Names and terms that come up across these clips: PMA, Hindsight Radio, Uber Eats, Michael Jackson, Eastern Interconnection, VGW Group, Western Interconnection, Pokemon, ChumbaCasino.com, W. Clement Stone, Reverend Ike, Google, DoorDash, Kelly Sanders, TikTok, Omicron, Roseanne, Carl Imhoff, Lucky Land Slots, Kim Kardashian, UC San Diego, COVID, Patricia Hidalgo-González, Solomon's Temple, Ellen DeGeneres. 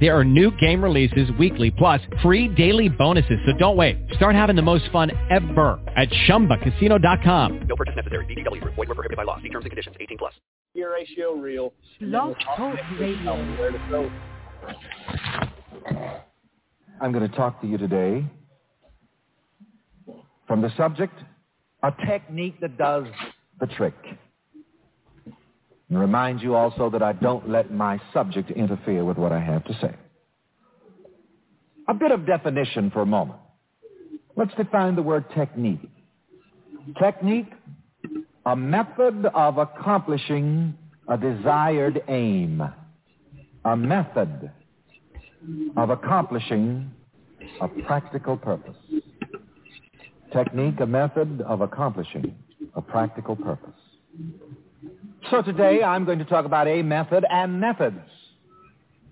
There are new game releases weekly, plus free daily bonuses. So don't wait. Start having the most fun ever at ChumbaCasino.com. No purchase necessary. VGW Group. Void where prohibited by law. See terms and conditions. 18+. Your ratio real. Lock Talk Radio. I'm going to talk to you today from the subject, a technique that does the trick. And remind you also that I don't let my subject interfere with what I have to say. A bit of definition for a moment. Let's define the word technique. Technique, a method of accomplishing a desired aim. A method of accomplishing a practical purpose. Technique, a method of accomplishing a practical purpose. So today I'm going to talk about a method and methods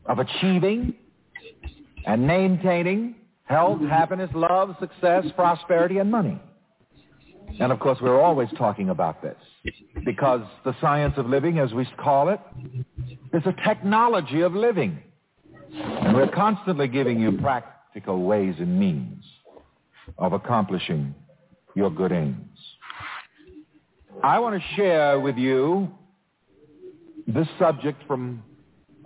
of achieving and maintaining health, happiness, love, success, prosperity, and money. And of course, we're always talking about this because the science of living, as we call it, is a technology of living. And we're constantly giving you practical ways and means of accomplishing your good aims. I want to share with you this subject from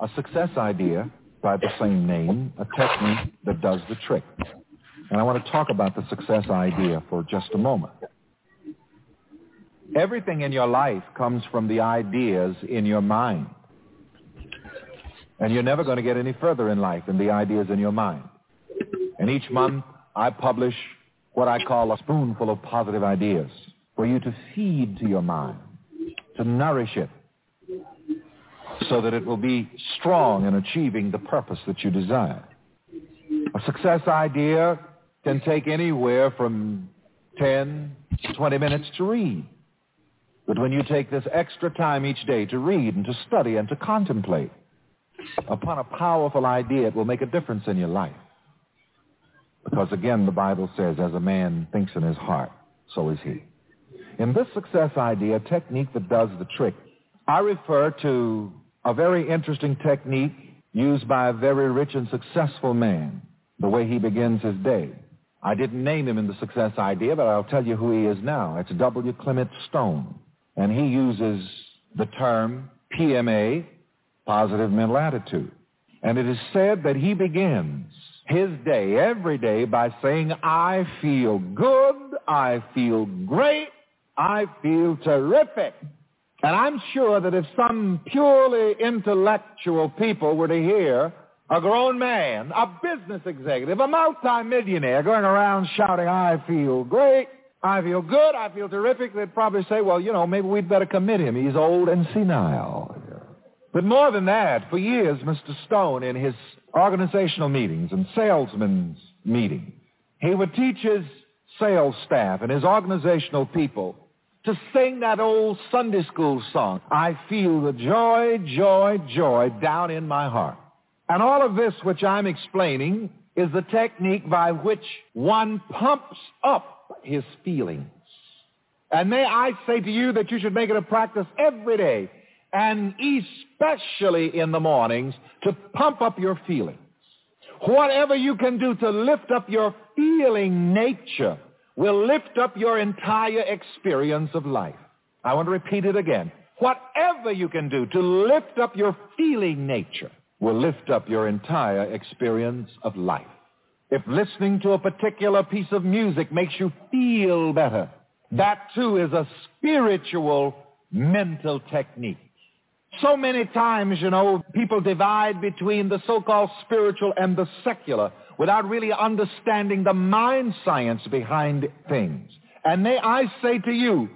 a success idea by the same name, a technique that does the trick. And I want to talk about the success idea for just a moment. Everything in your life comes from the ideas in your mind. And you're never going to get any further in life than the ideas in your mind. And each month, I publish what I call a spoonful of positive ideas for you to feed to your mind, to nourish it, so that it will be strong in achieving the purpose that you desire. A success idea can take anywhere from 10 to 20 minutes to read. But when you take this extra time each day to read and to study and to contemplate upon a powerful idea, it will make a difference in your life. Because again, the Bible says, as a man thinks in his heart, so is he. In this success idea, technique that does the trick, I refer to a very interesting technique used by a very rich and successful man, the way he begins his day. I didn't name him in the success idea, but I'll tell you who he is now. It's W. Clement Stone, and he uses the term PMA, positive mental attitude. And it is said that he begins his day, every day, by saying, I feel good, I feel great, I feel terrific. And I'm sure that if some purely intellectual people were to hear a grown man, a business executive, a multimillionaire going around shouting, I feel great, I feel good, I feel terrific, they'd probably say, well, you know, maybe we'd better commit him. He's old and senile. But more than that, for years, Mr. Stone, in his organizational meetings and salesmen's meetings, he would teach his sales staff and his organizational people to sing that old Sunday school song, I feel the joy, joy, joy down in my heart. And all of this which I'm explaining is the technique by which one pumps up his feelings. And may I say to you that you should make it a practice every day, and especially in the mornings, to pump up your feelings. Whatever you can do to lift up your feeling nature will lift up your entire experience of life. I want to repeat it again. Whatever you can do to lift up your feeling nature will lift up your entire experience of life. If listening to a particular piece of music makes you feel better, that too is a spiritual mental technique. So many times, you know, people divide between the so-called spiritual and the secular without really understanding the mind science behind things. And may I say to you,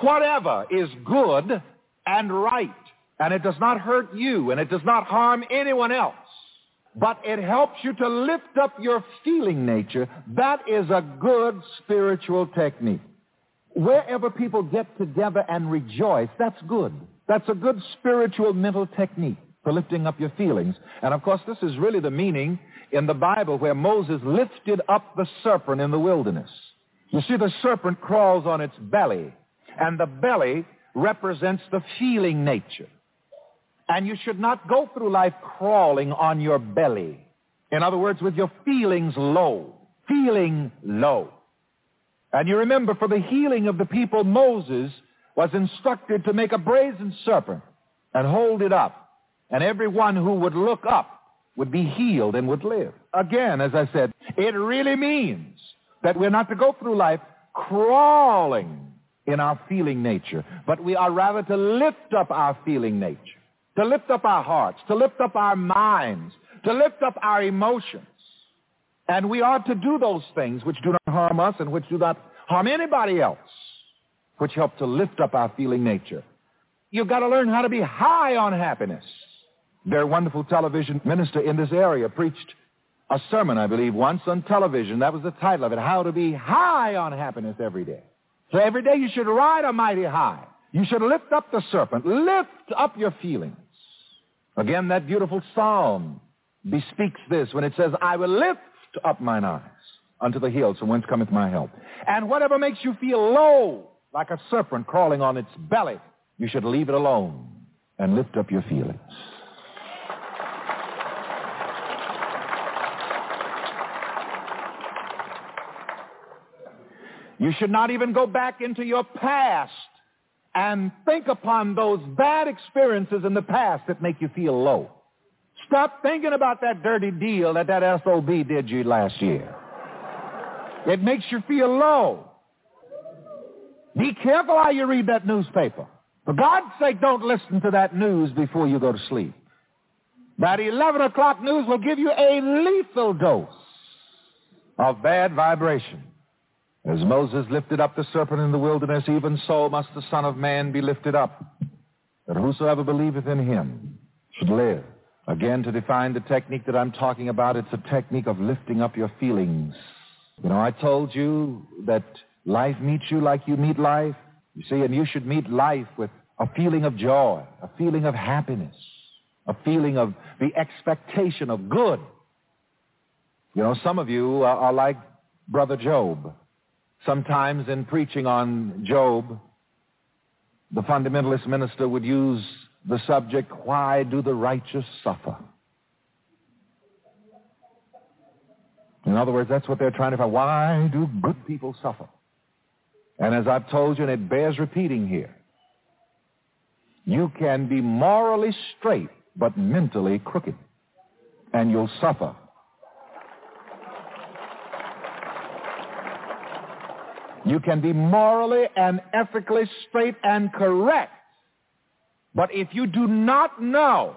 whatever is good and right, and it does not hurt you, and it does not harm anyone else, but it helps you to lift up your feeling nature, that is a good spiritual technique. Wherever people get together and rejoice, that's good. That's a good spiritual mental technique for lifting up your feelings. And of course, this is really the meaning in the Bible where Moses lifted up the serpent in the wilderness. You see, the serpent crawls on its belly, and the belly represents the feeling nature. And you should not go through life crawling on your belly. In other words, with your feelings low, feeling low. And you remember, for the healing of the people, Moses was instructed to make a brazen serpent and hold it up. And everyone who would look up would be healed and would live. Again, as I said, it really means that we're not to go through life crawling in our feeling nature, but we are rather to lift up our feeling nature, to lift up our hearts, to lift up our minds, to lift up our emotions. And we ought to do those things which do not harm us and which do not harm anybody else, which help to lift up our feeling nature. You've got to learn how to be high on happiness. Their wonderful television minister in this area preached a sermon, I believe, once on television. That was the title of it, How to Be High on Happiness Every Day. So every day you should ride a mighty high. You should lift up the serpent. Lift up your feelings. Again, that beautiful psalm bespeaks this when it says, I will lift up mine eyes unto the hills from whence cometh my help. And whatever makes you feel low, like a serpent crawling on its belly, you should leave it alone and lift up your feelings. You should not even go back into your past and think upon those bad experiences in the past that make you feel low. Stop thinking about that dirty deal that SOB did you last year. It makes you feel low. Be careful how you read that newspaper. For God's sake, don't listen to that news before you go to sleep. That 11 o'clock news will give you a lethal dose of bad vibration. As Moses lifted up the serpent in the wilderness, even so must the Son of Man be lifted up, that whosoever believeth in him should live. Again, to define the technique that I'm talking about, it's a technique of lifting up your feelings. You know, I told you that life meets you like you meet life. You see, and you should meet life with a feeling of joy, a feeling of happiness, a feeling of the expectation of good. You know, some of you are like Brother Job. Sometimes in preaching on Job, the fundamentalist minister would use the subject, why do the righteous suffer? In other words, that's what they're trying to find. Why do good people suffer? And as I've told you, and it bears repeating here, you can be morally straight but mentally crooked, and you'll suffer. You can be morally and ethically straight and correct, but if you do not know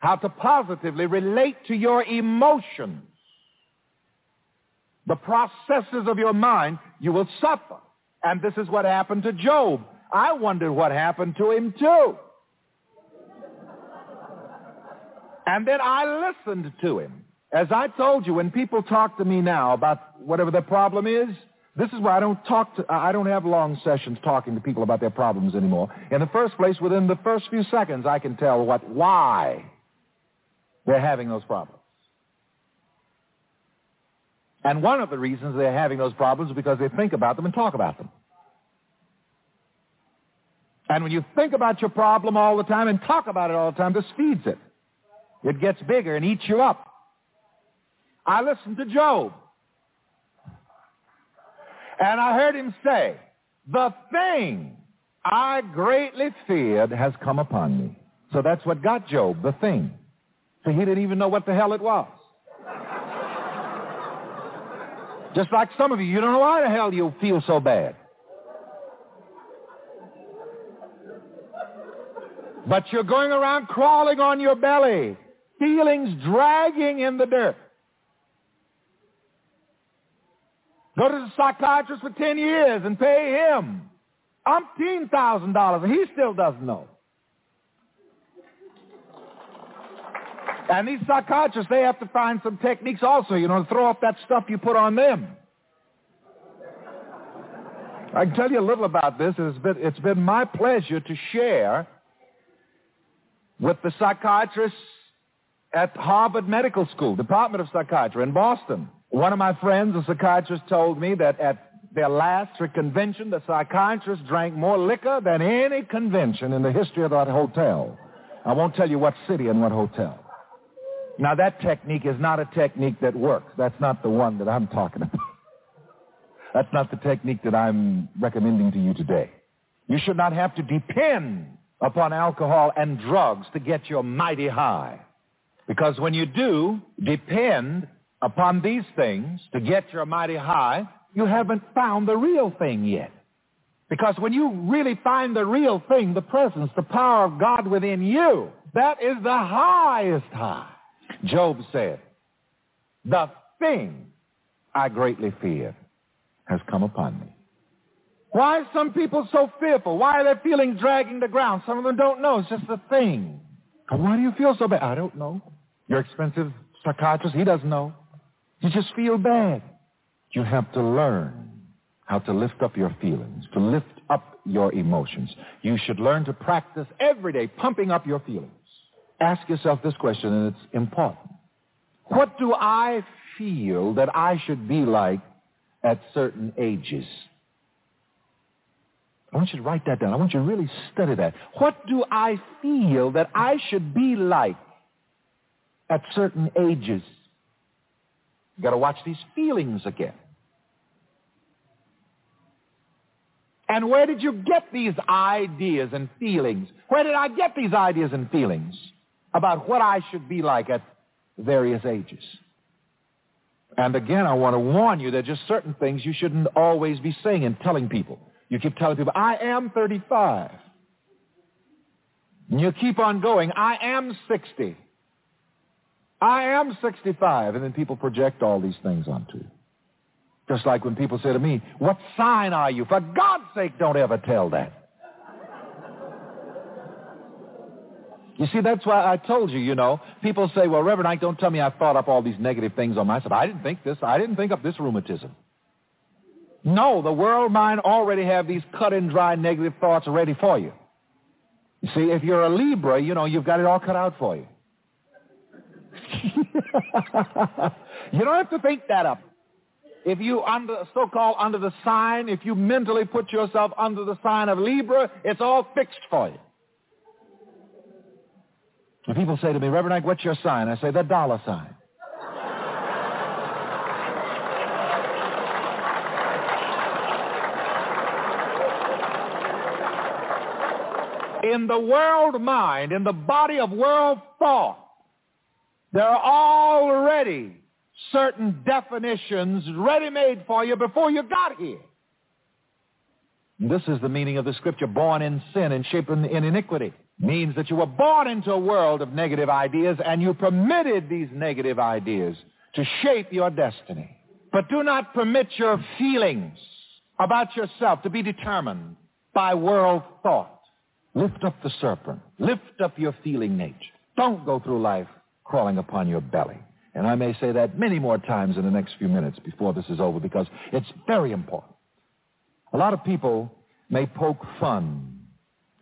how to positively relate to your emotions, the processes of your mind, you will suffer. And this is what happened to Job. I wondered what happened to him too. And then I listened to him. As I told you, when people talk to me now about whatever their problem is, this is why I don't have long sessions talking to people about their problems anymore. In the first place, within the first few seconds, I can tell why they're having those problems. And one of the reasons they're having those problems is because they think about them and talk about them. And when you think about your problem all the time and talk about it all the time, this feeds it. It gets bigger and eats you up. I listened to Job. And I heard him say, the thing I greatly feared has come upon me. So that's what got Job, the thing. So he didn't even know what the hell it was. Just like some of you, you don't know why the hell you feel so bad. But you're going around crawling on your belly, feelings dragging in the dirt. Go to the psychiatrist for 10 years and pay him $10,000, and he still doesn't know. And these psychiatrists, they have to find some techniques also, you know, to throw off that stuff you put on them. I can tell you a little about this. It's been my pleasure to share with the psychiatrists at Harvard Medical School, Department of Psychiatry in Boston. One of my friends, a psychiatrist, told me that at their last convention, the psychiatrists drank more liquor than any convention in the history of that hotel. I won't tell you what city and what hotel. Now, that technique is not a technique that works. That's not the one that I'm talking about. That's not the technique that I'm recommending to you today. You should not have to depend upon alcohol and drugs to get your mighty high. Because when you do depend upon these things to get your mighty high, you haven't found the real thing yet. Because when you really find the real thing, the presence, the power of God within you, that is the highest high. Job said, "The thing I greatly feared has come upon me." Why are some people so fearful? Why are they feeling dragging the ground? Some of them don't know. It's just the thing. Why do you feel so bad? I don't know. Your expensive psychiatrist, he doesn't know. You just feel bad. You have to learn how to lift up your feelings, to lift up your emotions. You should learn to practice every day pumping up your feelings. Ask yourself this question, and it's important. What do I feel that I should be like at certain ages? I want you to write that down. I want you to really study that. What do I feel that I should be like at certain ages? You've got to watch these feelings again. And where did you get these ideas and feelings? Where did I get these ideas and feelings about what I should be like at various ages? And again, I want to warn you, there are just certain things you shouldn't always be saying and telling people. You keep telling people, I am 35. And you keep on going, I am 60. I am 65. And then people project all these things onto you. Just like when people say to me, what sign are you? For God's sake, don't ever tell that. You see, that's why I told you, you know, people say, well, Reverend Ike, don't tell me I thought up all these negative things on myself. I didn't think this. I didn't think up this rheumatism. No, the world mind already have these cut and dry negative thoughts ready for you. You see, if you're a Libra, you know, you've got it all cut out for you. You don't have to think that up. If you under the sign, if you mentally put yourself under the sign of Libra, it's all fixed for you. When people say to me, Reverend Ike, what's your sign? I say, the dollar sign. In the world mind, in the body of world thought, there are already certain definitions ready-made for you before you got here. This is the meaning of the scripture, born in sin and shaped in iniquity. Means that you were born into a world of negative ideas and you permitted these negative ideas to shape your destiny. But do not permit your feelings about yourself to be determined by world thought. Lift up the serpent. Lift up your feeling nature. Don't go through life crawling upon your belly. And I may say that many more times in the next few minutes before this is over, because it's very important. A lot of people may poke fun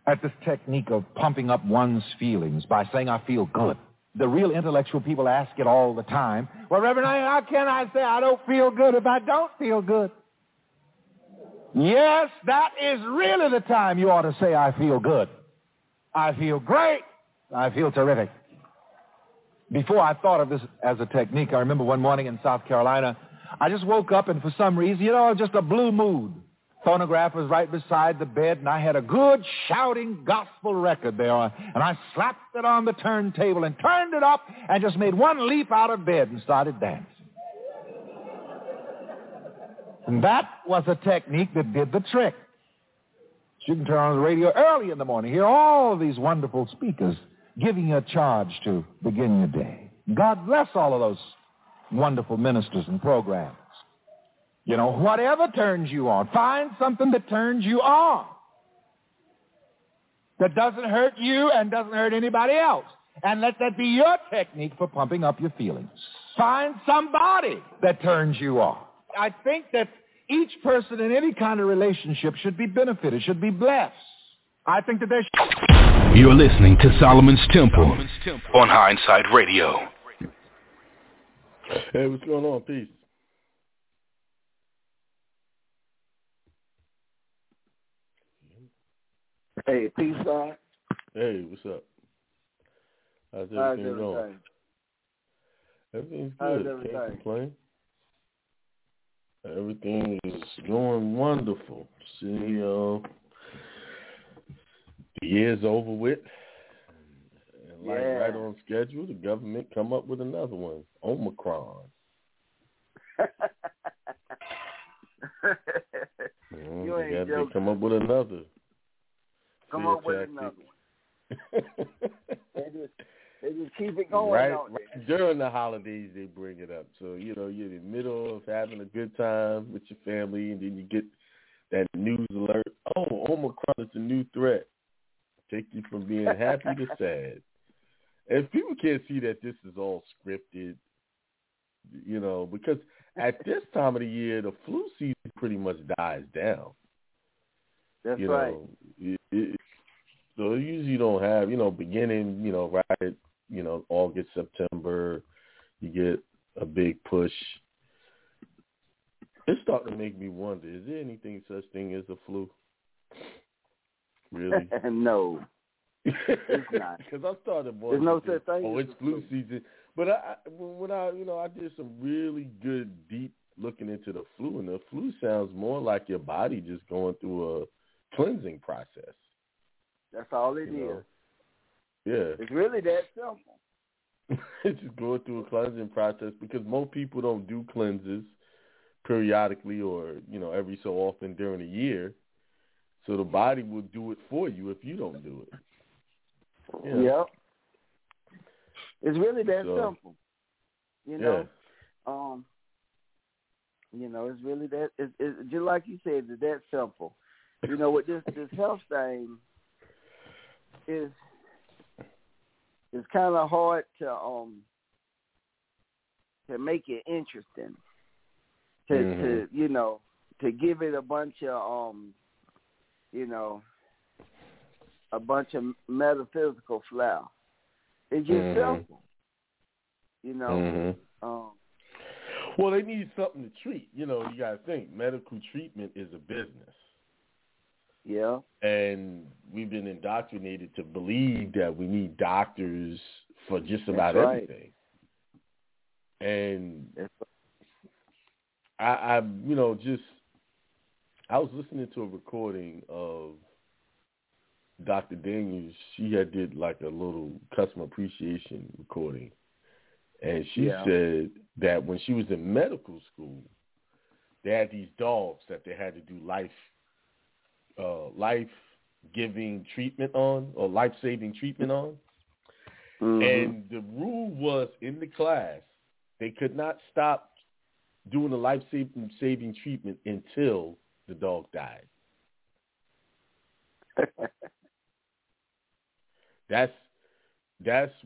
at this technique of pumping up one's feelings by saying, I feel good. The real intellectual people ask it all the time. Well, Reverend, how can I say I don't feel good if I don't feel good? Yes, that is really the time you ought to say, I feel good. I feel great. I feel terrific. Before I thought of this as a technique, I remember one morning in South Carolina, I just woke up and for some reason, you know, just a blue mood. Phonograph was right beside the bed, and I had a good shouting gospel record there. And I slapped it on the turntable and turned it up and just made one leap out of bed and started dancing. And that was a technique that did the trick. You can turn on the radio early in the morning, hear all these wonderful speakers giving you a charge to begin your day. God bless all of those wonderful ministers and programs. You know, whatever turns you on, find something that turns you on, that doesn't hurt you and doesn't hurt anybody else. And let that be your technique for pumping up your feelings. Find somebody that turns you on. I think that each person in any kind of relationship should be benefited, should be blessed. I think that they should. You're listening to Solomon's Temple on Hindsight Radio. Hey, what's going on? Peace. Hey, peace, God. Hey, what's up? How's everything going? Everything's good. Can't complain. Everything is going wonderful. See, the year's over with. And like right on schedule, the government come up with another one, Omicron. You ain't joking. They come up with another. Come up with another one. They just keep it going. Right during the holidays, they bring it up. So, you know, you're in the middle of having a good time with your family, and then you get that news alert. Oh, Omicron is a new threat. Take you from being happy to sad. And people can't see that this is all scripted, you know, because at this time of the year, the flu season pretty much dies down. That's right. So you usually don't have, you know, beginning, you know, right at, you know, August, September, you get a big push. It's starting to make me wonder, is there anything such thing as a flu? Really? No. It's not. Because I started wondering, it's flu season. But I did some really good deep looking into the flu, and the flu sounds more like your body just going through a cleansing process. That's all it is. Yeah. It's really that simple. It's just going through a cleansing process because most people don't do cleanses periodically or, you know, every so often during the year. So the body will do it for you if you don't do it. Yeah. Yep. It's really that simple. You know? Yeah. You know, it's really that it's just like you said, it's that simple. You know, with this health thing, it's kind of hard to make it interesting, to you know, to give it a bunch of metaphysical flair. It's just simple, you know. Well, they need something to treat. You know, you got to think medical treatment is a business. Yeah. And we've been indoctrinated to believe that we need doctors for just about everything. And I was listening to a recording of Dr. Daniels. She had did like a little customer appreciation recording. And she said that when she was in medical school, they had these dogs that they had to do life-giving treatment on, or life-saving treatment on. And the rule was in the class, they could not stop doing the life-saving treatment until the dog died. That's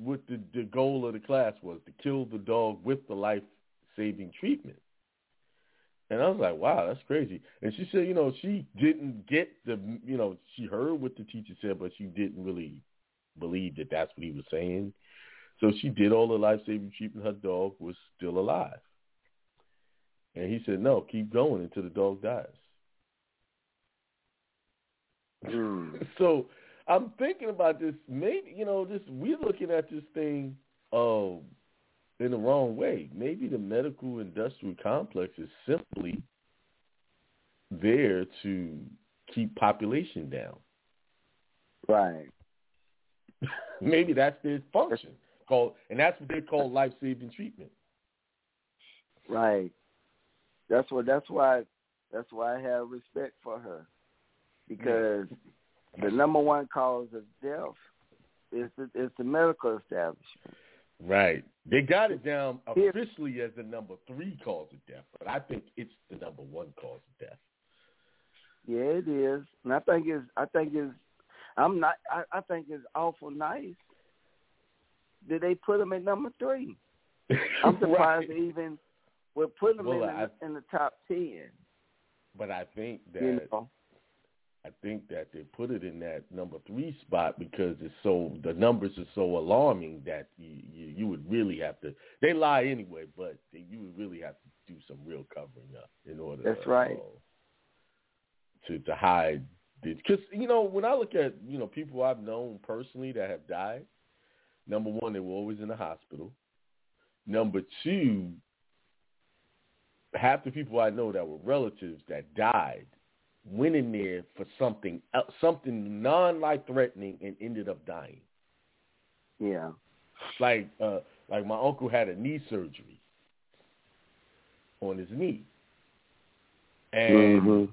what the goal of the class was, to kill the dog with the life-saving treatment. And I was like, wow, that's crazy. And she said, you know, she didn't get the, you know, she heard what the teacher said, but she didn't really believe that that's what he was saying. So she did all the life-saving treatment. Her dog was still alive. And he said, no, keep going until the dog dies. So I'm thinking about this. Maybe, you know, we're looking at this thing in the wrong way. Maybe the medical industrial complex is simply there to keep population down. Right. Maybe that's their function. And that's what they call life-saving treatment. Right. That's why I have respect for her. Because the number one cause of death is the medical establishment. Right. They got it down officially as the number 3 cause of death, but I think it's the number 1 cause of death. Yeah, it is. And I think it's awful nice that they put them at number 3. I'm surprised they even would put them in the top 10. But I think that they put it in that number 3 spot because it's so the numbers are so alarming that you would really have to. They lie anyway, but you would really have to do some real covering up in order. That's right. To hide this, because when I look at people I've known personally that have died, number one, they were always in the hospital. Number two, half the people I know that were relatives that died went in there for something else, something non-life threatening, and ended up dying. Yeah, like my uncle had a knee surgery on his knee, and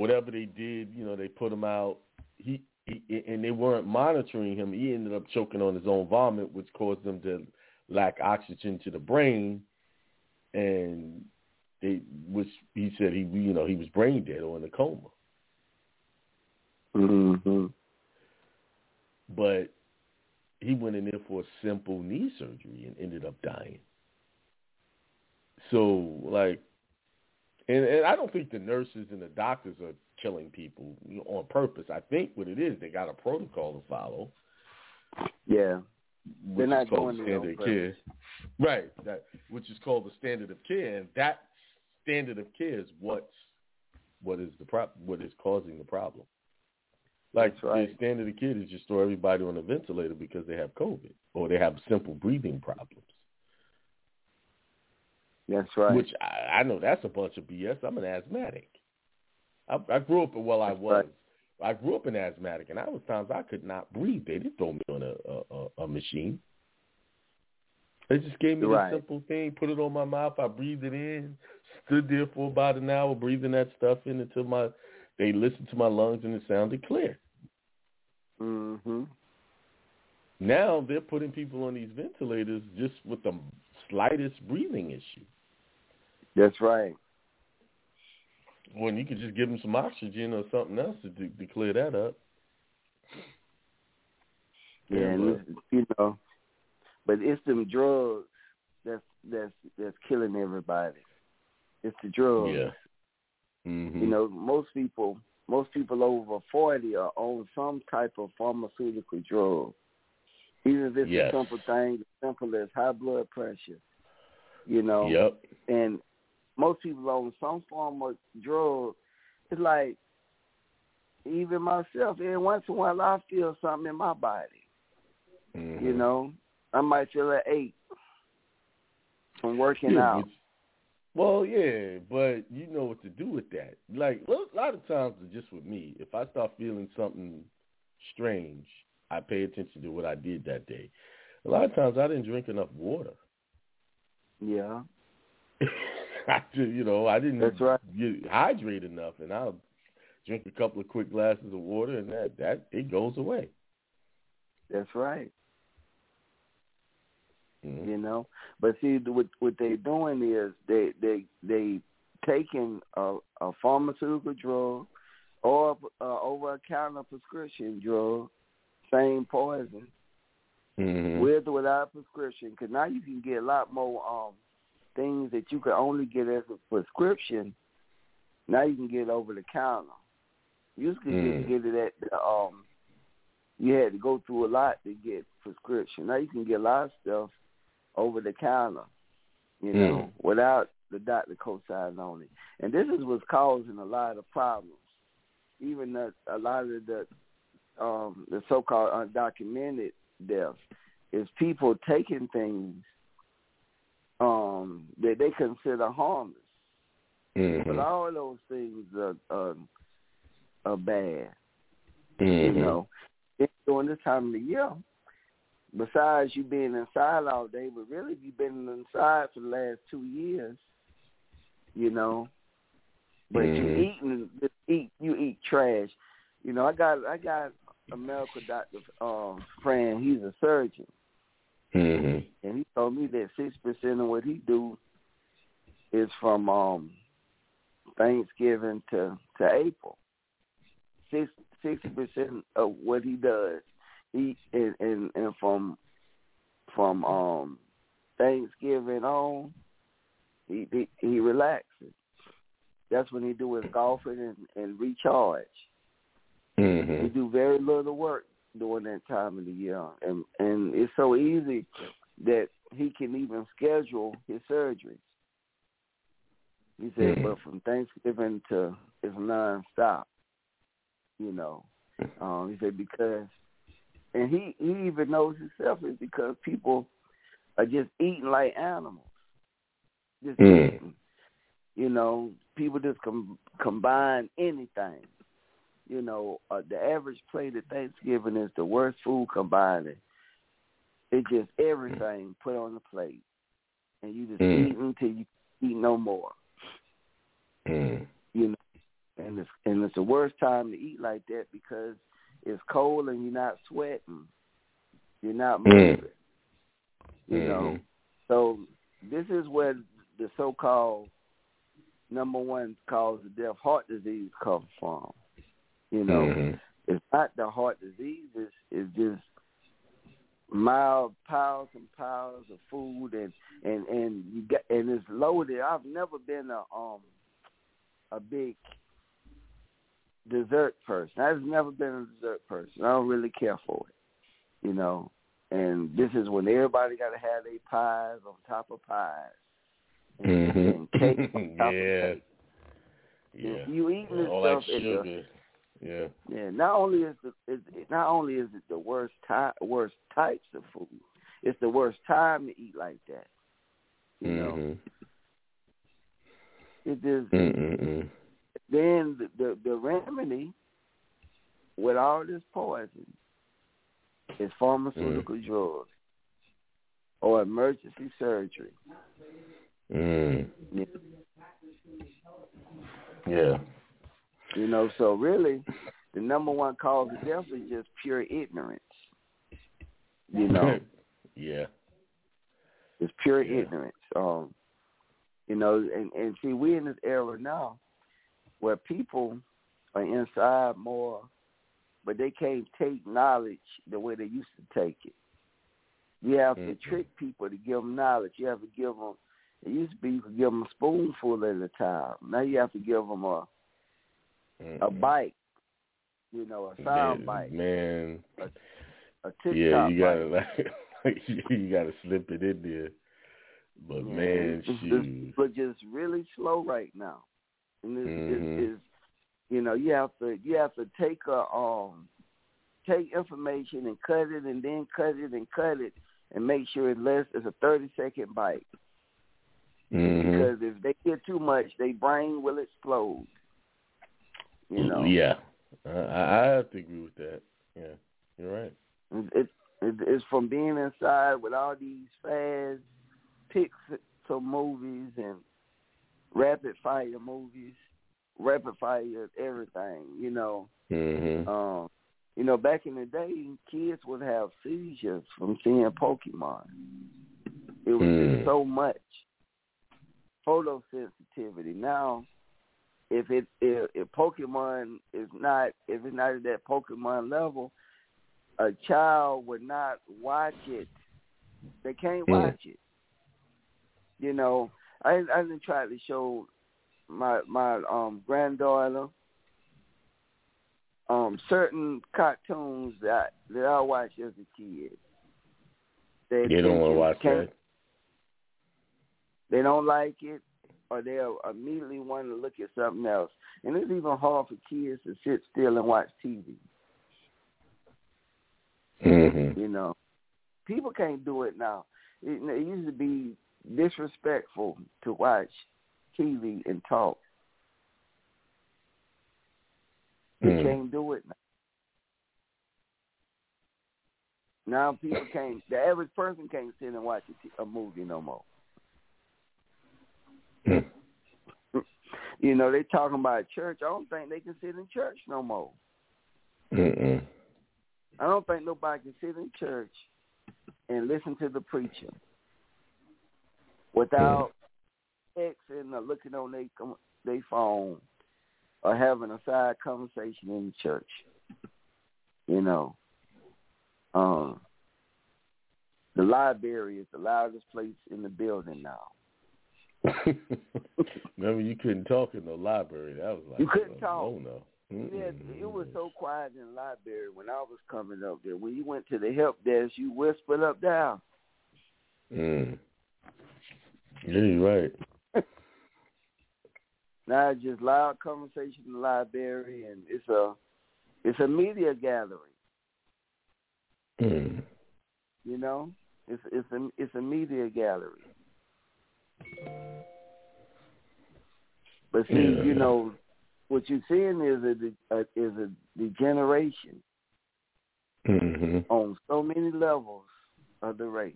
whatever they did, they put him out. He and they weren't monitoring him. He ended up choking on his own vomit, which caused them to lack oxygen to the brain. And he said he was brain dead or in a coma. Mm-hmm. But he went in there for a simple knee surgery and ended up dying. So and I don't think the nurses and the doctors are killing people on purpose. I think what it is, they got a protocol to follow. Yeah. They're not going to standard care. Right. Which is called the standard of care, and that standard of care is what is causing the problem. The standard of care is just throw everybody on a ventilator because they have COVID or they have simple breathing problems. That's right. Which I know that's a bunch of BS. I'm an asthmatic. I grew up an asthmatic, and I was times I could not breathe. They didn't throw me on a machine. They just gave me the simple thing, put it on my mouth. I breathed it in, stood there for about an hour breathing that stuff in until they listened to my lungs and it sounded clear. Mm-hmm. Now they're putting people on these ventilators just with the slightest breathing issue. That's right. When you could just give them some oxygen or something else to clear that up. Yeah, but it's them drugs that's killing everybody. It's the drugs. Yeah. Mm-hmm. Most people over 40 are on some type of pharmaceutical drug. Even if it's a simple thing, as simple as high blood pressure. And most people on some form of drug. It's like, even myself, every once in a while I feel something in my body. Mm-hmm. I might feel an ache from working out. But you know what to do with that. A lot of times, just with me, if I start feeling something strange, I pay attention to what I did that day. A lot of times I didn't drink enough water. Yeah. I didn't hydrate enough, and I'll drink a couple of quick glasses of water, and that it goes away. That's right. Mm-hmm. But see, what they're doing is they taking a pharmaceutical drug or over a counter prescription drug, same poison, mm-hmm. with or without prescription. Because now you can get a lot more. Things that you could only get as a prescription, now you can get over the counter. You used to get it at the you had to go through a lot to get prescription. Now you can get a lot of stuff over the counter, without the doctor co-signing on it. And this is what's causing a lot of problems. Even a lot of the so-called undocumented deaths is people taking things that they consider harmless. Mm-hmm. But all those things are bad. Mm-hmm. During this time of the year, besides you being inside all day, but really you've been inside for the last 2 years, but you eat trash. I got a medical doctor friend, he's a surgeon. Mm-hmm. And he told me that 6% of what he do is from Thanksgiving to April. 60% of what he does, and from Thanksgiving on, he relaxes. That's when he do his golfing and recharge. Mm-hmm. He do very little work during that time of the year, and it's so easy that he can even schedule his surgeries. He said, mm-hmm. But from Thanksgiving to it's nonstop, you know. He said because, and he even knows himself, is because people are just eating like animals, just mm-hmm. eating. You know, people just combine anything. You know, the average plate at Thanksgiving is the worst food combining. It's just everything put on the plate, and you just mm. eat until you eat no more. Mm. You know, and it's the worst time to eat like that because it's cold and you're not sweating, you're not moving. Mm. You know, so this is where the so-called number one cause of death, heart disease, comes from. You know, mm-hmm. it's not the heart disease. It's just mild piles and piles of food, and you got, and it's loaded. I've never been a big dessert person. I've never been a dessert person. I don't really care for it, you know. And this is when everybody got to have their pies on top of pies and cake on top of cake. Yeah. If you eat this stuff, it's Yeah. Not only is it the worst types of food. It's the worst time to eat like that. You mm-hmm. know. It just mm-mm-mm. Then the remedy with all this poison is pharmaceutical drugs or emergency surgery. Mm. Yeah. You know, so really, the number one cause of death is just pure ignorance. You know, yeah, it's pure ignorance. You know, and see, we're in this era now where people are inside more, but they can't take knowledge the way they used to take it. You have to trick people to give them knowledge. You have to give them. It used to be you could give them a spoonful at a time. Now you have to give them a bite, you know, a sound bite. Man. A TikTok you gotta you gotta slip it in there. But man, shoot. But just really slow right now. And this is, you know, you have to take take information and cut it and then cut it and make sure it's a 30-second bite. Mm-hmm. Because if they get too much, their brain will explode. You know. Yeah, I have to agree with that. Yeah, you're right. It's from being inside with all these fast pixel movies and rapid fire everything. You know. Mm-hmm. You know, back in the day, kids would have seizures from seeing Pokemon. It was just so much photosensitivity now. If Pokemon is not, if it's not at that Pokemon level, a child would not watch it. They can't watch it. You know, I tried to show my granddaughter certain cartoons that I watched as a kid. They don't want to watch that. They don't like it. Or they'll immediately want to look at something else. And it's even hard for kids to sit still and watch TV. Mm-hmm. You know, people can't do it now. It used to be disrespectful to watch TV and talk. They can't do it now. Now people can't, the average person can't sit and watch a movie no more. You know, they talking about church. I don't think they can sit in church no more. Mm-mm. I don't think nobody can sit in church and listen to the preacher without texting or looking on their phone or having a side conversation in the church. You know, the library is the loudest place in the building now. Remember, you couldn't talk in the library. That was like, you couldn't talk. Oh no. Yeah, it was so quiet in the library when I was coming up there. When you went to the help desk, you whispered up there. Yeah, you're right. Now it's just loud conversation in the library, and it's a media gathering. You know, it's a media gathering. But see, you know, what you're seeing is a degeneration on so many levels of the race.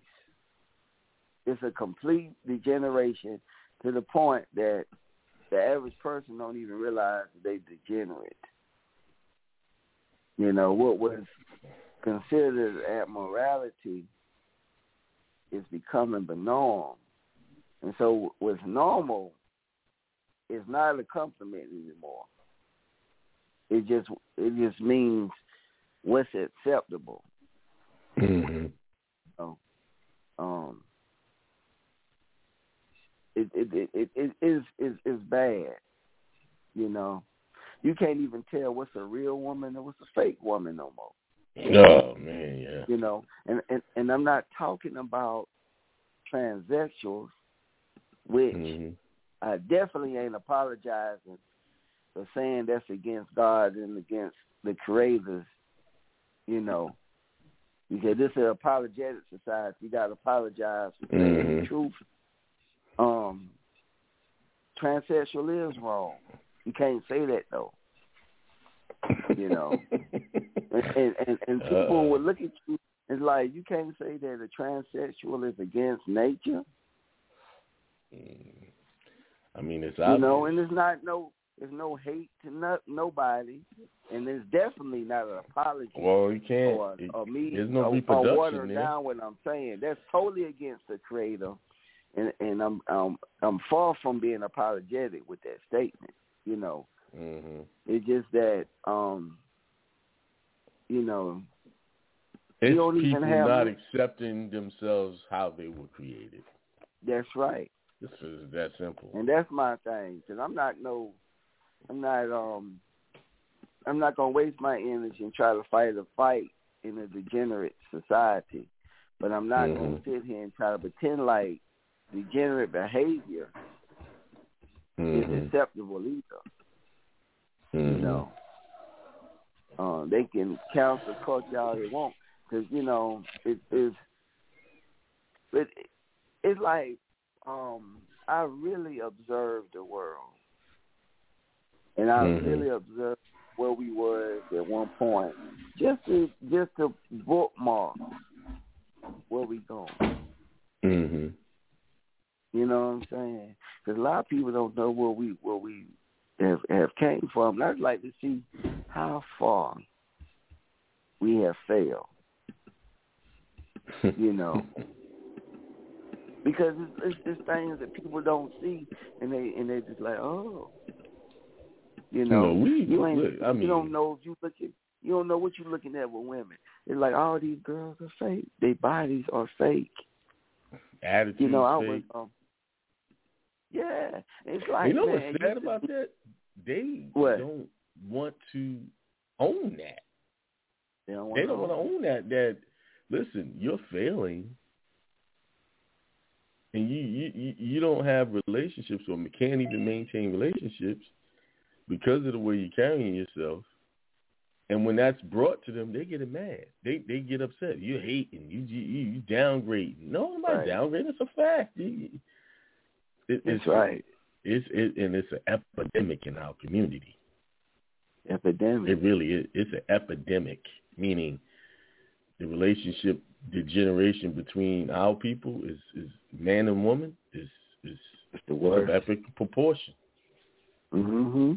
It's a complete degeneration to the point that the average person don't even realize they degenerate. You know, what was considered abnormality is becoming the norm. And so what's normal is not a compliment anymore. It just means what's acceptable. So, it is bad. You know, you can't even tell what's a real woman or what's a fake woman no more. Oh man, yeah. You know, and I'm not talking about transsexuals, which I definitely ain't apologizing for saying that's against God and against the creators, you know. Because this is an apologetic society. You got to apologize for saying the truth. Transsexual is wrong. You can't say that, though. You know. and people will look at you and like, you can't say that a transsexual is against nature. I mean, it's obvious. You know, and there's no hate to nobody, and it's definitely not an apology. Well, you can't. Or me, there's no reproduction. Or watering down what I'm saying. That's totally against the Creator, and I'm far from being apologetic with that statement. You know, it's just that you know, it's people not accepting themselves how they were created. That's right. This is that simple, and that's my thing. Cause I'm not gonna waste my energy and try to fight a fight in a degenerate society. But I'm not gonna sit here and try to pretend like degenerate behavior is acceptable either. You know, they can counsel culture all they want, because you know it's like. I really observed the world, and I really observed where we was at one point, just to bookmark where we going. You know what I'm saying? Because a lot of people don't know where we have came from. And I'd like to see how far we have failed. You know. Because it's things that people don't see, and they just like, oh, you know, no, you don't know if you don't know what you're looking at with women. It's like all these girls are fake, their bodies are fake, attitudes, you know. Fake. I was, yeah, it's like, you know, man, what's sad about that? They don't want to own that. They don't want to own that. That listen, you're failing. And you don't have relationships, or can't even maintain relationships because of the way you're carrying yourself. And when that's brought to them, they get mad. They get upset. You're hating. You downgrading. No, I'm not downgrading. It's a fact. It's right. And it's an epidemic in our community. Epidemic. It really is. It's an epidemic, meaning the relationship degeneration between our people is man and woman is the worst of epic proportion. And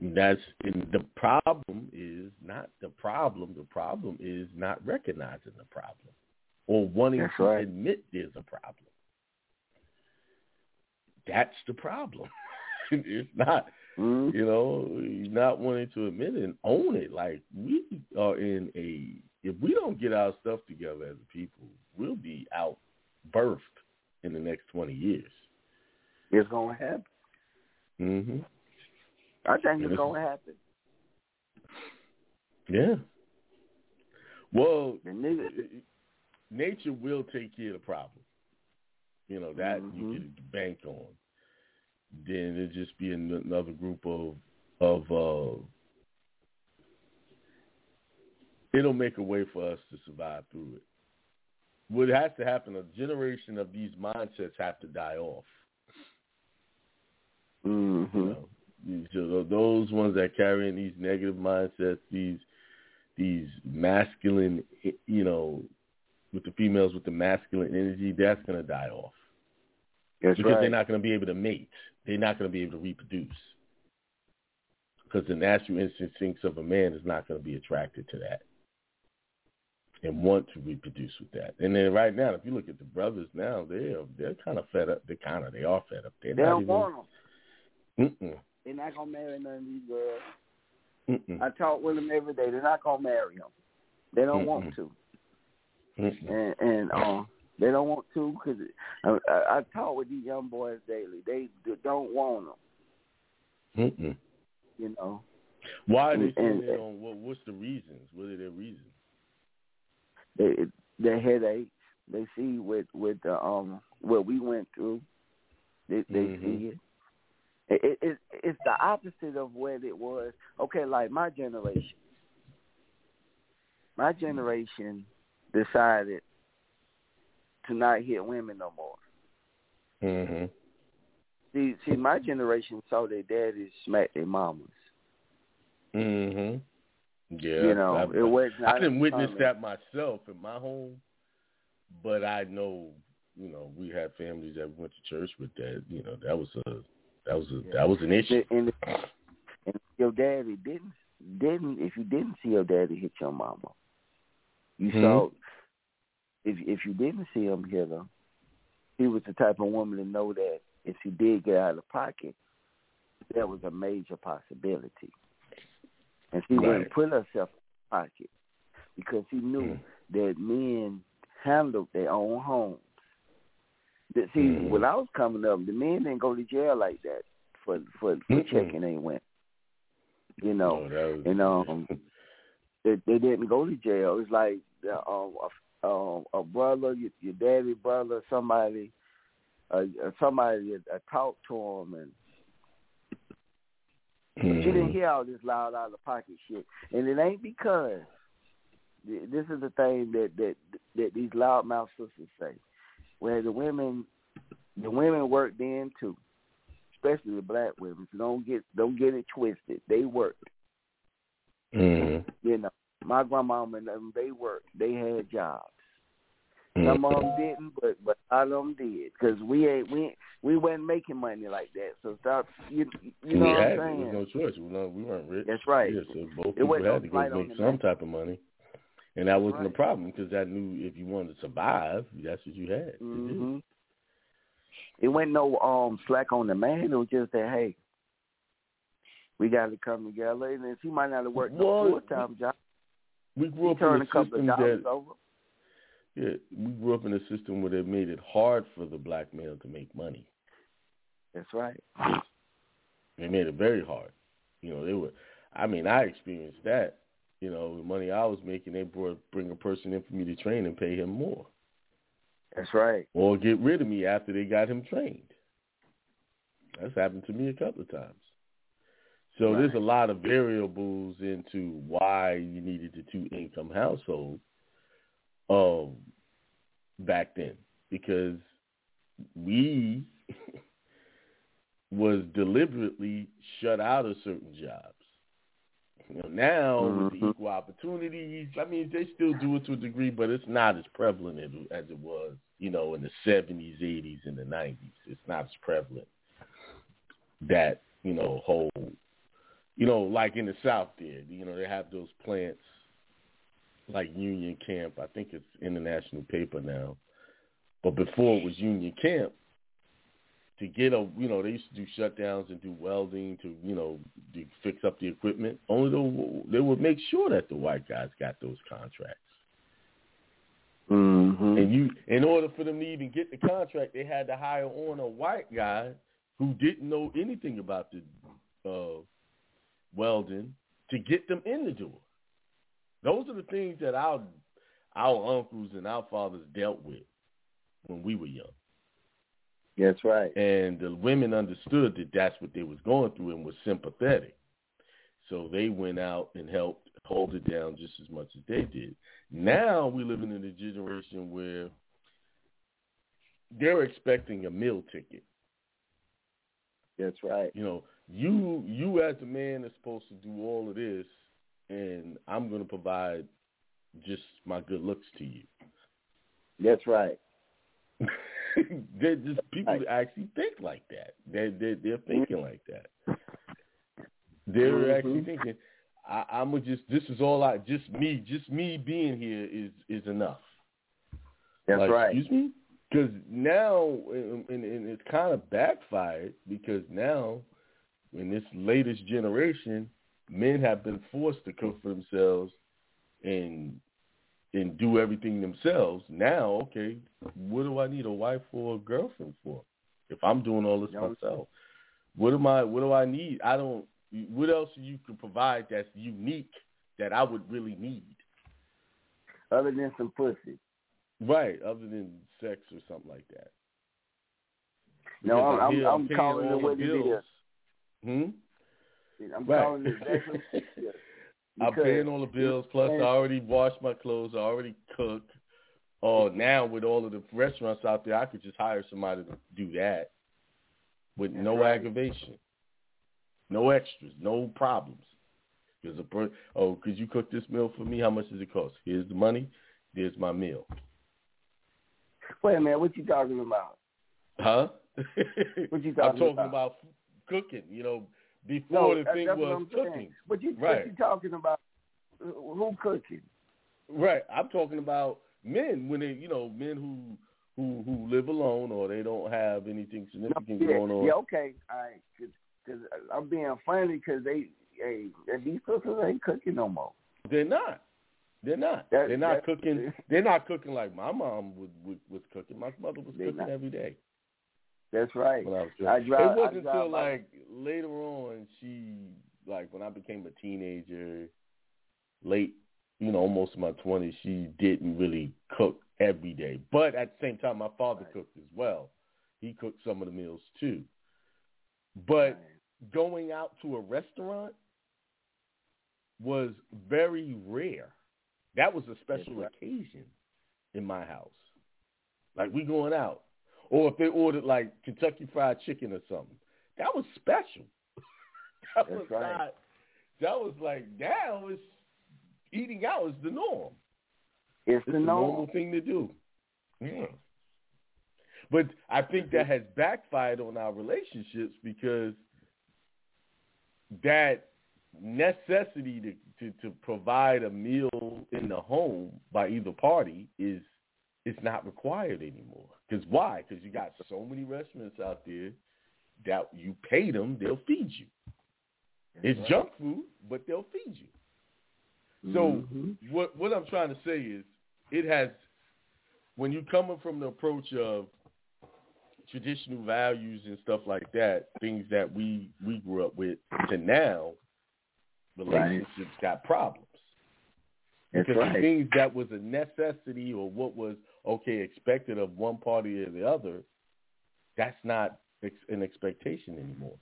the problem is not the problem. The problem is not recognizing the problem or wanting to admit there's a problem. That's the problem. It's not. You know, not wanting to admit it and own it. Like, we are if we don't get our stuff together as a people, we'll be out birthed in 20 years. It's going to happen. Mm-hmm. I think it's going to happen. Yeah. Well, nature will take care of the problem. You know, that you can bank on. Then it'll just be another group of it'll make a way for us to survive through it. What has to happen, a generation of these mindsets have to die off. You know, those ones that carry in these negative mindsets, these masculine, you know, with the females with the masculine energy, that's going to die off. That's because they're not going to be able to mate. They're not going to be able to reproduce. Because the natural instincts of a man is not going to be attracted to that and want to reproduce with that. And then right now, if you look at the brothers now, they're kind of fed up. They are fed up. They don't want them. They're not going to marry none of these girls. I talk with them every day. They're not going to marry them. They don't want to. And they don't want to because I talk with these young boys daily. They don't want them. You know. Why are they sitting on? What's the reasons? What are their reasons? Their headache. They see with what we went through. They see it. It's the opposite of what it was. Okay, like my generation. My generation decided to not hit women no more. See, my generation saw their daddies smack their mamas. Yeah, you know, it was. I didn't witness that myself in my home, but I know, you know, we had families that went to church with that. You know, that was an issue. And your daddy didn't if you didn't see your daddy hit your mama, you saw. If you didn't see him hit her, he was the type of woman to know that if she did get out of pocket, that was a major possibility. And she wouldn't put herself in pocket because he knew that men handled their own homes. See, when I was coming up, the men didn't go to jail like that for checking ain't went. You know, they didn't go to jail. It's like a brother, your daddy brother, somebody talked to him, and but you didn't hear all this loud out of pocket shit. And it ain't because this is the thing that these loud mouth sisters say, where the women worked in too, especially the black women. So don't get it twisted. They worked. You know. My grandmama and them, they worked. They had jobs. Some of them didn't, but all of them did. Because we wasn't making money like that. So stop. You know what I'm saying? There was no choice. We weren't rich. That's right. Yeah, so both people had to go make some type of money, and that wasn't a problem because I knew if you wanted to survive, that's what you had to do. It wasn't no slack on the man. It was just that hey, we got to come together, and she might not have worked no full-time job. We grew up in a system where they made it hard for the black male to make money. That's right. They made it very hard. You know, I experienced that. You know, the money I was making, they bring a person in for me to train and pay him more. That's right. Or get rid of me after they got him trained. That's happened to me a couple of times. So there's a lot of variables into why you needed the two-income household back then, because we was deliberately shut out of certain jobs. You know, now with the equal opportunities, I mean, they still do it to a degree, but it's not as prevalent as it was, you know, in the 70s, 80s, and the 90s. It's not as prevalent that, you know, whole... You know, like in the South there, you know, they have those plants like Union Camp. I think it's International Paper now. But before it was Union Camp, to get a, you know, they used to do shutdowns and do welding to, you know, to fix up the equipment. Only they would make sure that the white guys got those contracts. Mm-hmm. And you, in order for them to even get the contract, they had to hire on a white guy who didn't know anything about the welding to get them in the door. Those are the things that our uncles and our fathers dealt with when we were young. That's right. And the women understood that that's what they was going through and was sympathetic. So they went out and helped hold it down just as much as they did. Now we're living in a generation where they're expecting a meal ticket. That's right. You know, you as a man is supposed to do all of this, and I'm going to provide just my good looks to you. That's right. They're just people that actually think like that. They're thinking like that. They're actually thinking, This is all me being here is enough. That's like, right. Excuse me? Because now, and it's kind of backfired because now, in this latest generation, men have been forced to cook for themselves and do everything themselves. Now, okay, what do I need a wife or a girlfriend for? If I'm doing all this myself, what do I need? I don't. What else you can provide that's unique that I would really need? Other than some pussy. Right, other than sex or something like that. No, I'm calling it what it is. I'm calling it exactly. I'm paying all the bills, plus I already washed my clothes, I already cooked. Now with all of the restaurants out there, I could just hire somebody to do that with aggravation. No extras, no problems. Could you cook this meal for me? How much does it cost? Here's the money. There's my meal. Wait a minute. What you talking about? Huh? What you talking about? I'm talking about cooking. You know, before the thing was cooking. What you talking about? Who cooking? Right. I'm talking about men when they, you know, men who live alone or they don't have anything significant going on. Yeah. Okay. All right. Cause I'm being funny because these sisters ain't cooking no more. They're not. They're not cooking. They're not cooking like my mom was cooking. My mother was cooking every day. That's right. Later on when I became a teenager, late, almost in my 20s, she didn't really cook every day. But at the same time, my father cooked as well. He cooked some of the meals too. But going out to a restaurant was very rare. That was a special occasion in my house. Like we going out. Or if they ordered like Kentucky Fried Chicken or something. That was special. That was eating out is the norm. It's the normal thing to do. Yeah. But I think that has backfired on our relationships because that necessity to provide a meal in the home by either party is not required anymore. Because why? Because you got so many restaurants out there that you pay them, they'll feed you. It's junk food, but they'll feed you. So what I'm trying to say is it has, when you're coming from the approach of traditional values and stuff like that, things that we grew up with, to now, relationships got problems. Because the things that was a necessity or what was, expected of one party or the other, that's not an expectation anymore.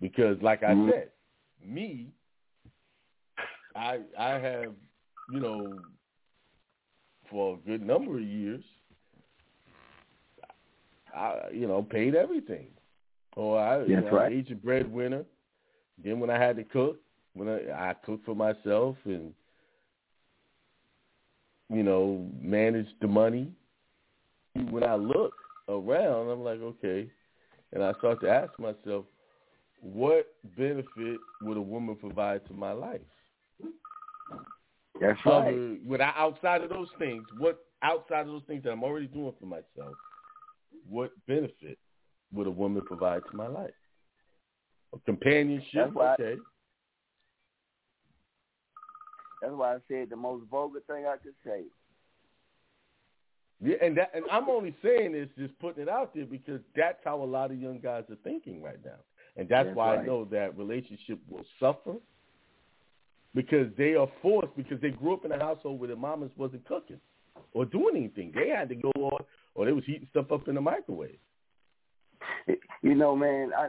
Because like I said, I have, for a good number of years, I, paid everything. I was the breadwinner. Then when I had to cook, I cooked for myself and, managed the money. When I look around, I'm like, okay. And I start to ask myself, what benefit would a woman provide to my life? That's right. Outside of those things that I'm already doing for myself, what benefit would a woman provide to my life? A companionship, that's why I said the most vulgar thing I could say. Yeah, and I'm only saying this, just putting it out there, because that's how a lot of young guys are thinking right now. And that's why I know that relationship will suffer, because they are forced, because they grew up in a household where their mamas wasn't cooking or doing anything. They had to go on, or they was heating stuff up in the microwave. You know, man, I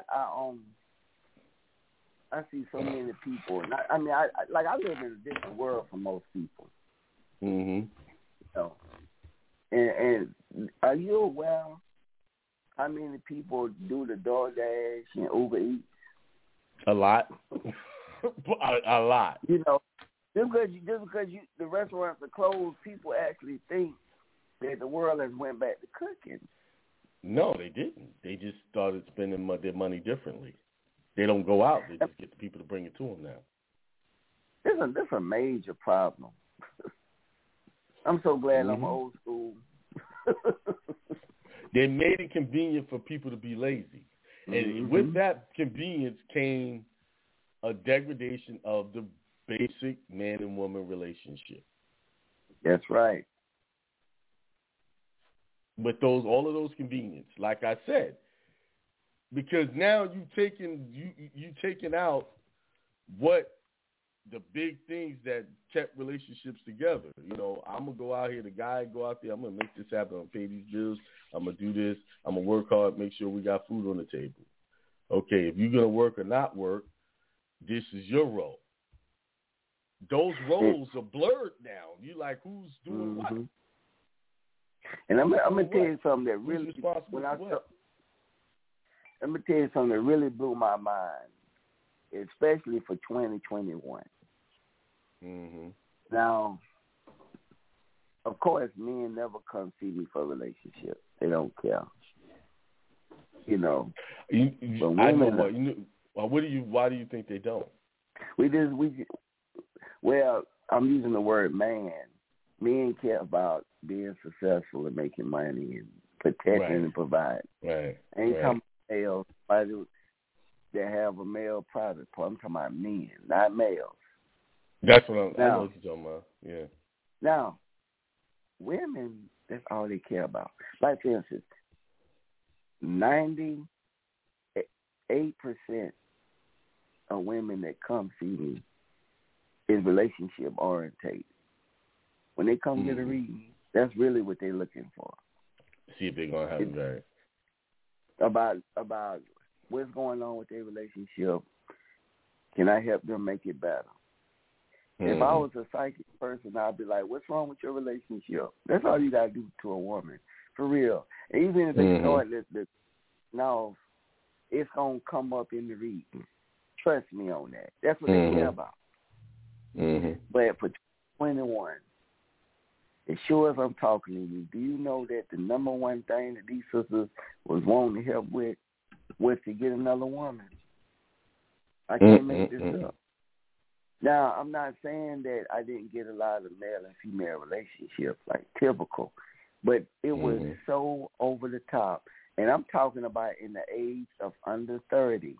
see so many people. And I live in a different world from most people. Mm-hmm. So, and are you aware how many people do the DoorDash and Uber Eats? A lot. A lot. You know, just because the restaurants are closed, people actually think that the world has went back to cooking. No, they didn't. They just started spending their money differently. They don't go out. They just get the people to bring it to them now. This is a major problem. I'm so glad I'm old school. They made it convenient for people to be lazy. And with that convenience came a degradation of the basic man and woman relationship. That's right. With all of those convenience, like I said, because now you taking out what the big things that kept relationships together. You know, I'm gonna go out here. The guy go out there. I'm gonna make this happen. I'm gonna pay these bills. I'm gonna do this. I'm gonna work hard. Make sure we got food on the table. Okay, if you're gonna work or not work, this is your role. Those roles are blurred now. You like who's doing what? And I'm gonna tell you something that really blew my mind, especially for 2021. Mm-hmm. Now, of course, men never come see me for a relationship. They don't care. You know. Why do you think they don't? I'm using the word man. Men care about being successful and making money and protecting and providing. Right. I ain't talking about males. Somebody that have a male product. I'm talking about men, not males. That's what I know what you're talking about. Yeah. Now, women, that's all they care about. Like, for instance, 98% of women that come see me is relationship oriented. When they come to the reading, that's really what they're looking for. See if they're going to have it right. About what's going on with their relationship. Can I help them make it better? If I was a psychic person, I'd be like, what's wrong with your relationship? That's all you got to do to a woman. For real. And even if they start now, it's going to come up in the reading. Trust me on that. That's what they care about. Mm-hmm. But for 21, as sure as I'm talking to you, do you know that the number one thing that these sisters was wanting to help with was to get another woman? I can't make this up. Now, I'm not saying that I didn't get a lot of male and female relationships, like typical, but it was so over the top. And I'm talking about in the age of under 30.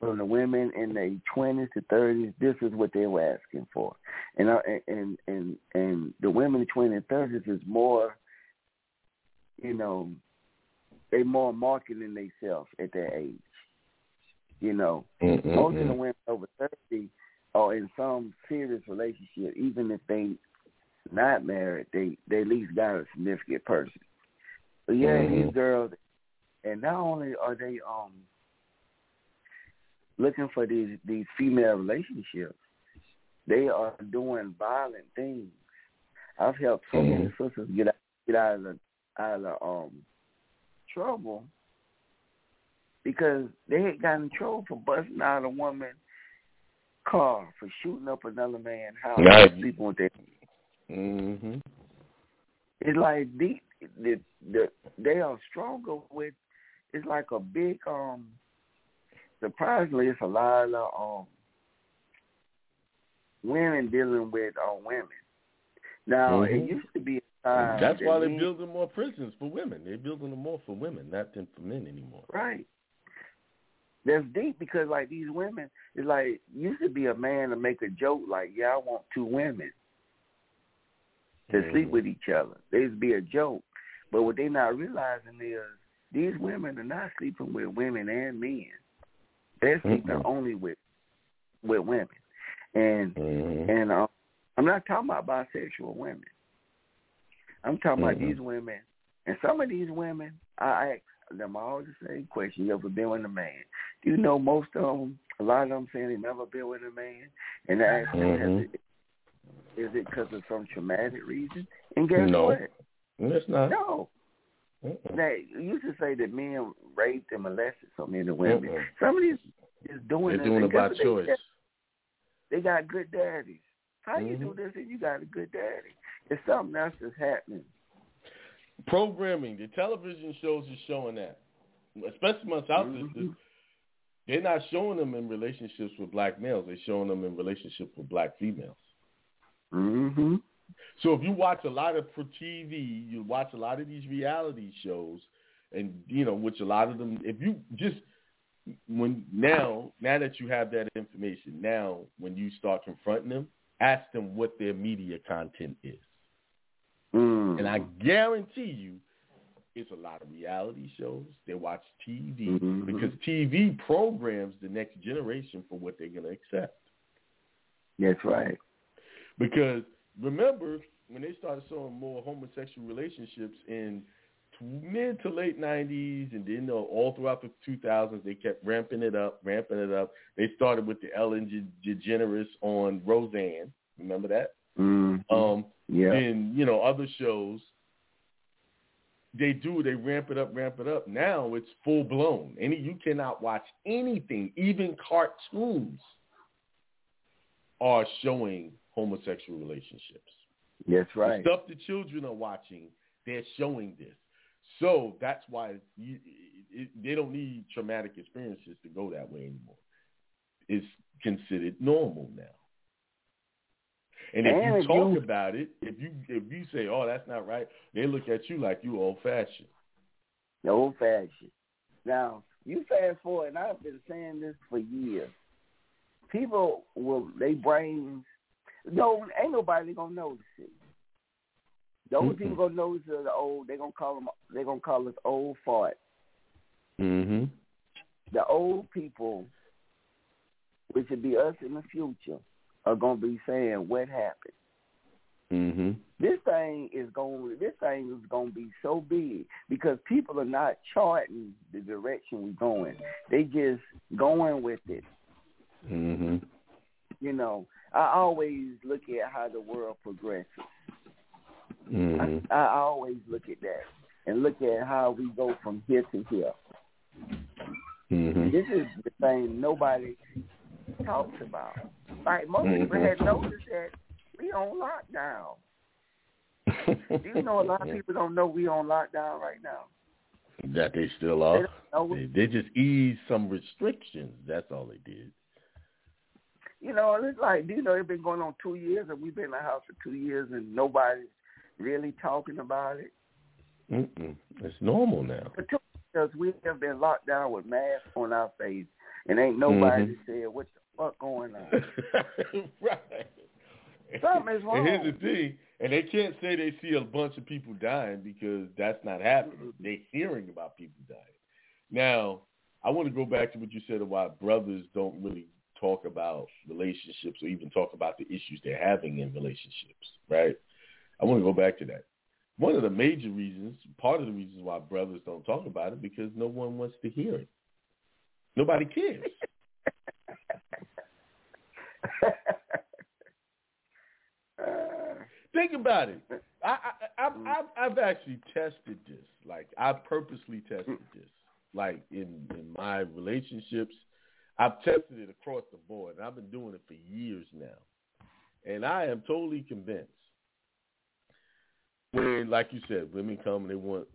From the women in their 20s to 30s, this is what they were asking for. And the women in 20s and 30s is more, you know, they more marketing themselves at that age. You know, most of the women over 30 are in some serious relationship. Even if they not married, they at least got a significant person. But yeah, these girls, and not only are they looking for these female relationships, they are doing violent things. I've helped so many sisters get out of trouble because they had gotten in trouble for busting out a woman's car, for shooting up another man's house, sleeping with that. It's like they are stronger with. It's like a big surprisingly, it's a lot of women dealing with women. Now, it used to be a time. That's why they're building more prisons for women. They're building them more for women, not them for men anymore. Right. That's deep because, like, these women, it's like it used to be a man to make a joke like, yeah, I want two women. to sleep with each other. They used to be a joke. But what they not realizing is these women are not sleeping with women and men. They're sleeping only with women. And I'm not talking about bisexual women. I'm talking about these women. And some of these women, I ask them all the same question. You ever been with a man? You know, most of them, a lot of them saying they never been with a man. And I ask them, is it because of some traumatic reason? And guess what? It's not. No. They used to say that men raped and molested so many women. Some of these is doing it. They're doing it by choice. They got good daddies. How you do this if you got a good daddy? It's something else that's happening. Programming. The television shows are showing that. Especially my South sisters. They're not showing them in relationships with black males. They're showing them in relationships with black females. Mm-hmm. So if you watch a lot of TV, you watch a lot of these reality shows, and, you know, which a lot of them, if you just, when now that you have that information, now when you start confronting them, ask them what their media content is. And I guarantee you, it's a lot of reality shows. They watch TV because TV programs the next generation for what they're going to accept. That's right. Because remember, when they started showing more homosexual relationships in mid to late 90s and then all throughout the 2000s, they kept ramping it up. They started with the Ellen DeGeneres on Roseanne. Remember that? Yeah. And, you know, other shows, they ramp it up. Now it's full blown. You cannot watch anything, even cartoons are showing homosexual relationships. That's right. The stuff the children are watching, they're showing this. So that's why they don't need traumatic experiences to go that way anymore. It's considered normal now. And if you talk about it, if you say, "Oh, that's not right," they look at you like you old-fashioned. Old-fashioned. Now, you fast forward, and I've been saying this for years. People will, they brains, no, ain't nobody gonna notice it. The only people gonna notice are the old. They gonna call us old farts. The old people, which would be us in the future, are gonna be saying what happened. This thing is gonna be so big because people are not charting the direction we're going. They just going with it. You know, I always look at how the world progresses. I always look at that and look at how we go from here to here. This is the thing nobody talks about. Like most people had noticed that we on lockdown. Do you know a lot of people don't know we on lockdown right now? That they still are. They just eased some restrictions. That's all they did. You know, it's like, you know, it's been going on 2 years, and we've been in the house for 2 years, and nobody's really talking about it. It's normal now. Because we have been locked down with masks on our face, and ain't nobody said, what the fuck going on? Right. Something is wrong. And here's the thing, and they can't say they see a bunch of people dying because that's not happening. They're hearing about people dying. Now, I want to go back to what you said about brothers don't really talk about relationships or even talk about the issues they're having in relationships, right? I want to go back to that. One of the major reasons, part of the reasons why brothers don't talk about it because no one wants to hear it. Nobody cares. Think about it. I've actually tested this. Like, I've purposely tested this. Like, in my relationships, I've tested it across the board, and I've been doing it for years now. And I am totally convinced when, like you said, women come and they want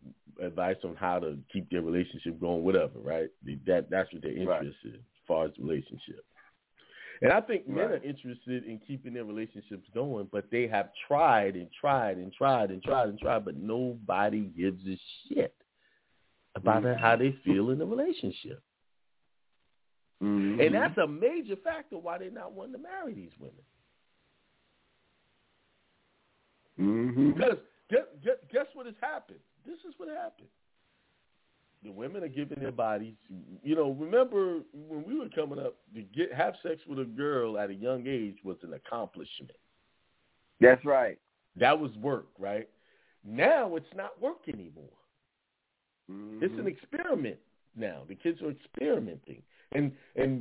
advice on how to keep their relationship going, whatever, right? That's what their interest is as far as the relationship. And I think men are interested in keeping their relationships going, but they have tried, but nobody gives a shit about how they feel in the relationship. And that's a major factor why they're not wanting to marry these women. Mm-hmm. Because guess what has happened? This is what happened. The women are giving their bodies. You know, remember when we were coming up, to have sex with a girl at a young age was an accomplishment. That's right. That was work, right? Now it's not work anymore. Mm-hmm. It's an experiment now. The kids are experimenting. And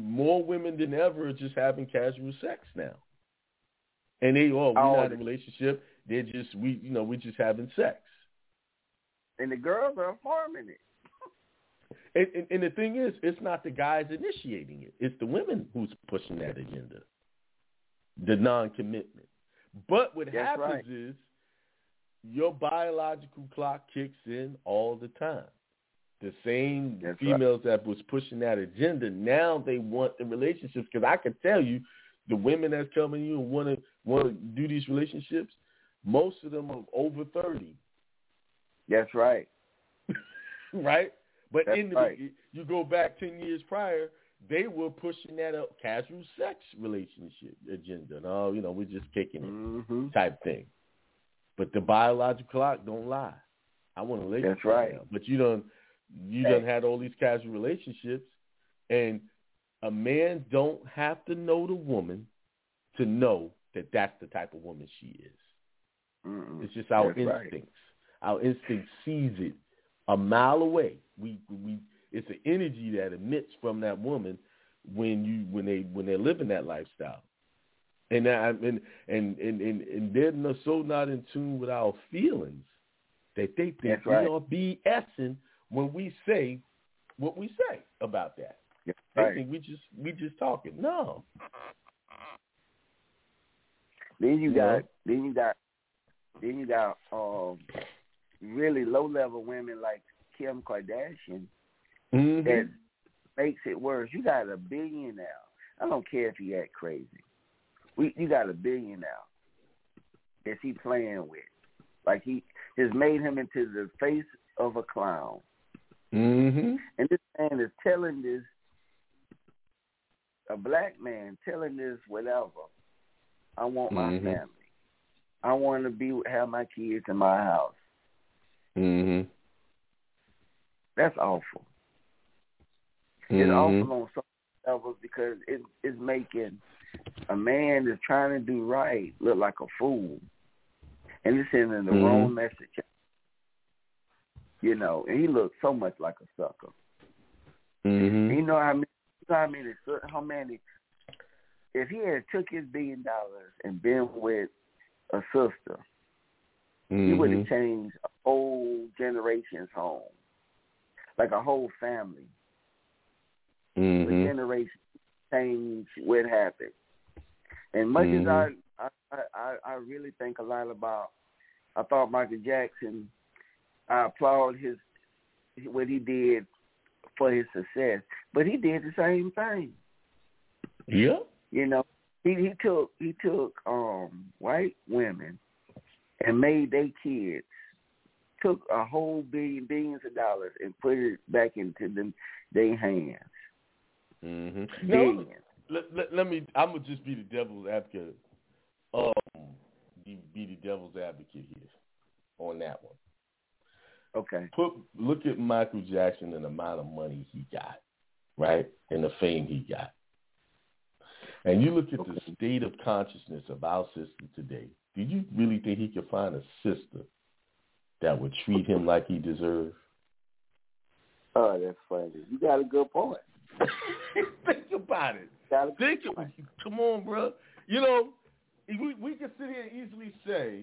more women than ever are just having casual sex now. And they we're not in a relationship. They're just, we're just having sex. And the girls are farming it. And the thing is, it's not the guys initiating it. It's the women who's pushing that agenda, the non-commitment. But what happens is your biological clock kicks in all the time. The same females that was pushing that agenda, now they want the relationships. Because I can tell you, the women that's coming to you and want to do these relationships, most of them are over 30. That's right. Right? But you go back 10 years prior, they were pushing that casual sex relationship agenda. No, we're just kicking it type thing. But the biological clock don't lie. I want a relationship. That's right. Now. But you done had all these casual relationships, and a man don't have to know the woman to know that that's the type of woman she is. Mm-hmm. It's just our instincts. Right. Our instinct sees it a mile away. It's the energy that emits from that woman when they're living that lifestyle, and they're so not in tune with our feelings that they think we are BSing when we say what we say about that. That's right. They think we just talking. No. Then you got really low level women like Kim Kardashian that makes it worse. You got a billionaire. I don't care if you act crazy. You got a billionaire that he playing with. Like he has made him into the face of a clown. Mm-hmm. And this man is telling this, a black man telling this whatever. I want my family. I want to have my kids in my house. Mm-hmm. That's awful. Mm-hmm. It's awful on some levels because it's making a man that's trying to do right look like a fool. And it's sending the wrong message. And he looks so much like a sucker. Mm-hmm. You know how many, if he had took his $1 billion and been with a sister, he would have changed a whole generation's home. Like a whole family. Mm-hmm. The generation change what happened. And much as I really think a lot about, I thought Michael Jackson, I applaud what he did for his success, but he did the same thing. Yeah. He took white women and made their kids, took a whole billions of dollars and put it back into their hands. Mm-hmm. Now, let me. I'm gonna just be the devil's advocate. Be the devil's advocate here on that one. Okay. Look at Michael Jackson and the amount of money he got, right, and the fame he got, and you look at the state of consciousness of our sister today. Do you really think he could find a sister that would treat him like he deserves? Oh, that's funny. You got a good point. Think about it. Come on, bro. We can sit here and easily say,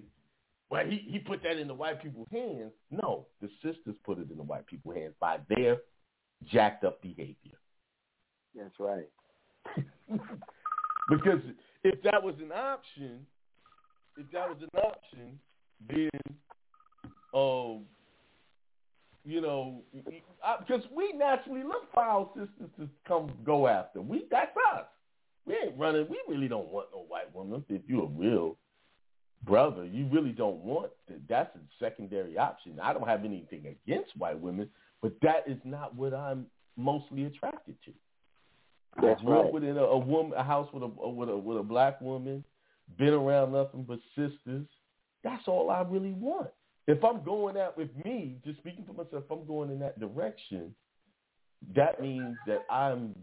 well, he put that in the white people's hands. No, the sisters put it in the white people's hands by their jacked-up behavior. That's right. Because if that was an option, then... because we naturally look for our sisters to come go after. That's us. We ain't running. We really don't want no white woman. If you're a real brother, you really don't want that. That's a secondary option. I don't have anything against white women, but that is not what I'm mostly attracted to. That's right. Within a woman, a house with a black woman, been around nothing but sisters. That's all I really want. If I'm going out with me, just speaking for myself, if I'm going in that direction, that means that I'm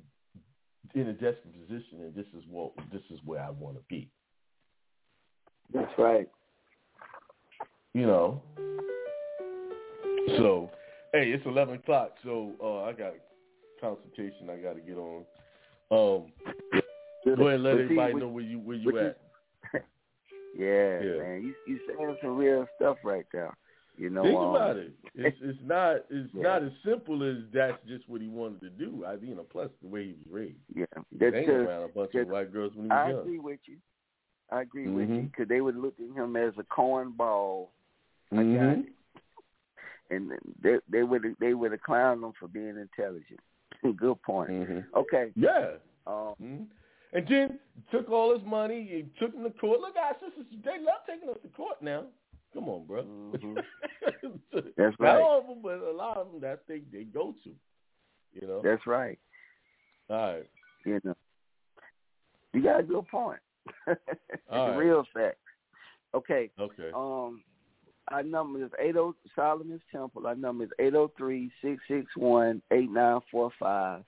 in a desperate position, and this is where I want to be. That's right. You know. So, hey, it's 11 o'clock, so I got consultation I got to get on. Go ahead and let everybody know where you at. Yeah, man, you saying some real stuff right there. You know, think about it. It's not as simple as that's just what he wanted to do. Plus the way he was raised. Yeah, hanging around a bunch of white girls when he was young. I agree with you because they would look at him as a cornball. Mm-hmm. I got it. And they would have clowned him for being intelligent. Good point. Mm-hmm. Okay. Yeah. And then took all his money and took him to court. Look, our sisters, they love taking us to court now. Come on, bro. Mm-hmm. That's right. Not all of them, but a lot of them, that's they go to. You know? That's right. All right. You know. You got a good point. It's a real fact. Okay. Our number is Solomon's Temple. Our number is 803-661-8945.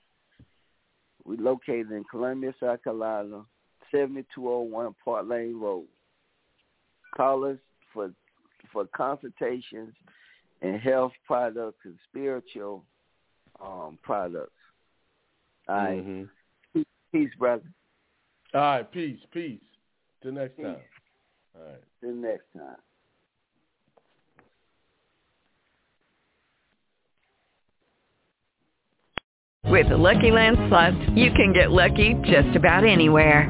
We're located in Columbia, South Carolina, 7201 Park Lane Road. Call us for consultations and health products and spiritual products. All right. Mm-hmm. Peace, brother. All right. Peace. Till next time. All right. Till next time. With the Lucky Land Slots, you can get lucky just about anywhere.